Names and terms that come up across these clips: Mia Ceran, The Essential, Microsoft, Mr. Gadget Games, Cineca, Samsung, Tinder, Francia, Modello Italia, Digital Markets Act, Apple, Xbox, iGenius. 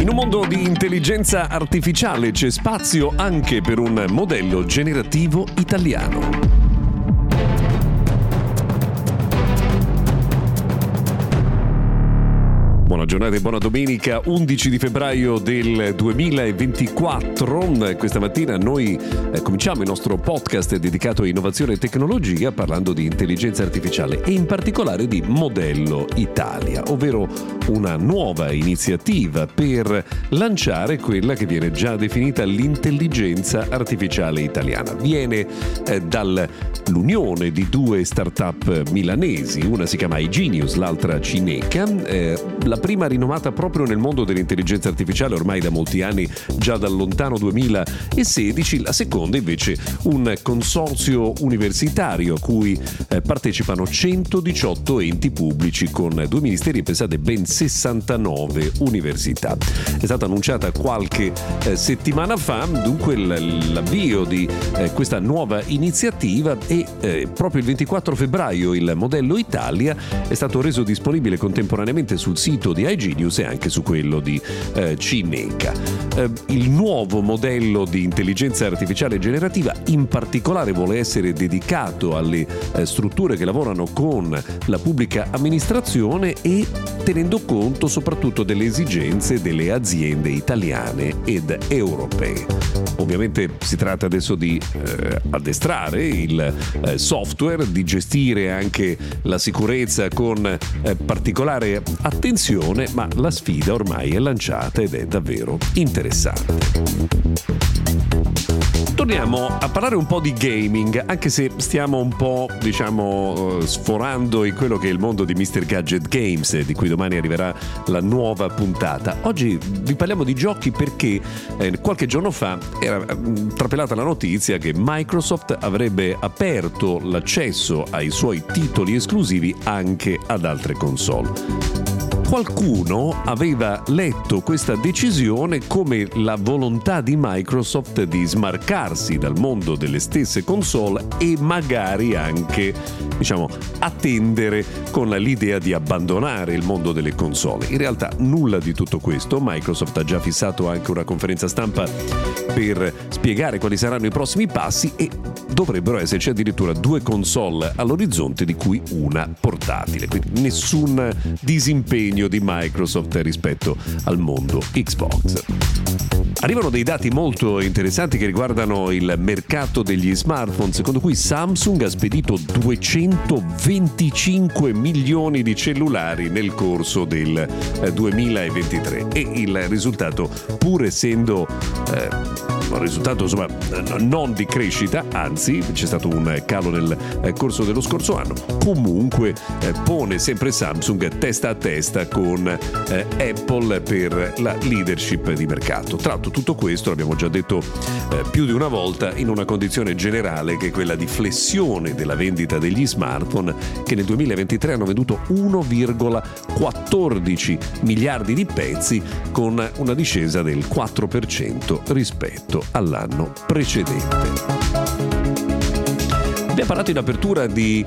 In un mondo di intelligenza artificiale c'è spazio anche per un modello generativo italiano. Buona giornata e buona domenica, 11 di febbraio del 2024. Questa mattina noi cominciamo il nostro podcast dedicato a innovazione e tecnologia parlando di intelligenza artificiale e in particolare di Modello Italia, ovvero una nuova iniziativa per lanciare quella che viene già definita l'intelligenza artificiale italiana. Viene dall'unione di due start-up milanesi, una si chiama iGenius, l'altra Cineca. La prima rinomata proprio nel mondo dell'intelligenza artificiale ormai da molti anni, già dal lontano 2016, la seconda invece un consorzio universitario a cui partecipano 118 enti pubblici con due ministeri e pensate ben 69 università. È stata annunciata qualche settimana fa dunque l'avvio di questa nuova iniziativa e proprio il 24 febbraio il Modello Italia è stato reso disponibile contemporaneamente sul sito di iGenius e anche su quello di Cineca. Il nuovo modello di intelligenza artificiale generativa in particolare vuole essere dedicato alle strutture che lavorano con la pubblica amministrazione e tenendo conto soprattutto delle esigenze delle aziende italiane ed europee. Ovviamente si tratta adesso di addestrare il software, di gestire anche la sicurezza con particolare attenzione, ma la sfida ormai è lanciata ed è davvero interessante. Torniamo a parlare un po' di gaming, anche se stiamo un po', sforando in quello che è il mondo di Mr. Gadget Games, di cui domani arriverà la nuova puntata. Oggi vi parliamo di giochi perché qualche giorno fa era trapelata la notizia che Microsoft avrebbe aperto l'accesso ai suoi titoli esclusivi anche ad altre console. Qualcuno aveva letto questa decisione come la volontà di Microsoft di smarcarsi dal mondo delle stesse console e magari anche, attendere con l'idea di abbandonare il mondo delle console. In realtà nulla di tutto questo. Microsoft ha già fissato anche una conferenza stampa per spiegare quali saranno i prossimi passi e dovrebbero esserci addirittura due console all'orizzonte, di cui una portatile. Quindi nessun disimpegno di Microsoft rispetto al mondo Xbox. Arrivano dei dati molto interessanti che riguardano il mercato degli smartphone, secondo cui Samsung ha spedito 225 milioni di cellulari nel corso del 2023 e il risultato, pur essendo un risultato non di crescita, anzi c'è stato un calo nel corso dello scorso anno, comunque pone sempre Samsung testa a testa con Apple per la leadership di mercato. Tra l'altro tutto questo, l'abbiamo già detto più di una volta, in una condizione generale che è quella di flessione della vendita degli smartphone, che nel 2023 hanno venduto 1,14 miliardi di pezzi con una discesa del 4% rispetto all'anno precedente. Abbiamo parlato in apertura di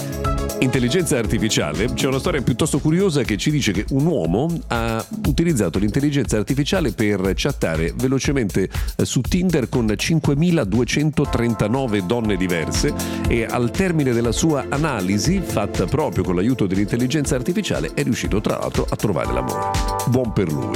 intelligenza artificiale. C'è una storia piuttosto curiosa che ci dice che un uomo ha utilizzato l'intelligenza artificiale per chattare velocemente su Tinder con 5.239 donne diverse e al termine della sua analisi, fatta proprio con l'aiuto dell'intelligenza artificiale, è riuscito tra l'altro a trovare l'amore. Buon per lui.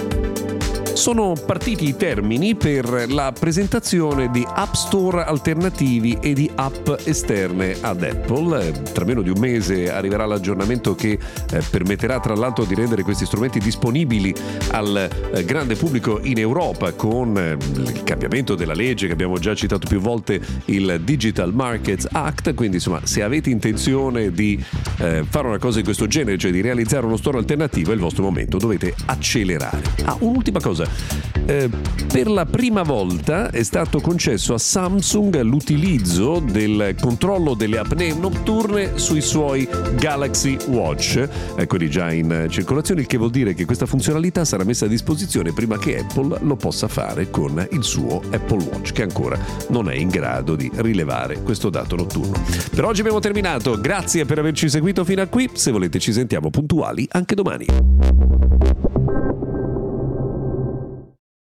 Sono partiti i termini per la presentazione di App Store alternativi e di app esterne ad Apple. Tra meno di un mese arriverà l'aggiornamento che permetterà tra l'altro di rendere questi strumenti disponibili al grande pubblico in Europa, con il cambiamento della legge che abbiamo già citato più volte, il Digital Markets Act. Quindi insomma, se avete intenzione di fare una cosa di questo genere, cioè di realizzare uno store alternativo, è il vostro momento, dovete accelerare. Un'ultima cosa. Per la prima volta è stato concesso a Samsung l'utilizzo del controllo delle apnee notturne sui suoi Galaxy Watch, quelli già in circolazione, il che vuol dire che questa funzionalità sarà messa a disposizione prima che Apple lo possa fare con il suo Apple Watch, che ancora non è in grado di rilevare questo dato notturno. Per oggi abbiamo terminato, grazie per averci seguito fino a qui, se volete ci sentiamo puntuali anche domani.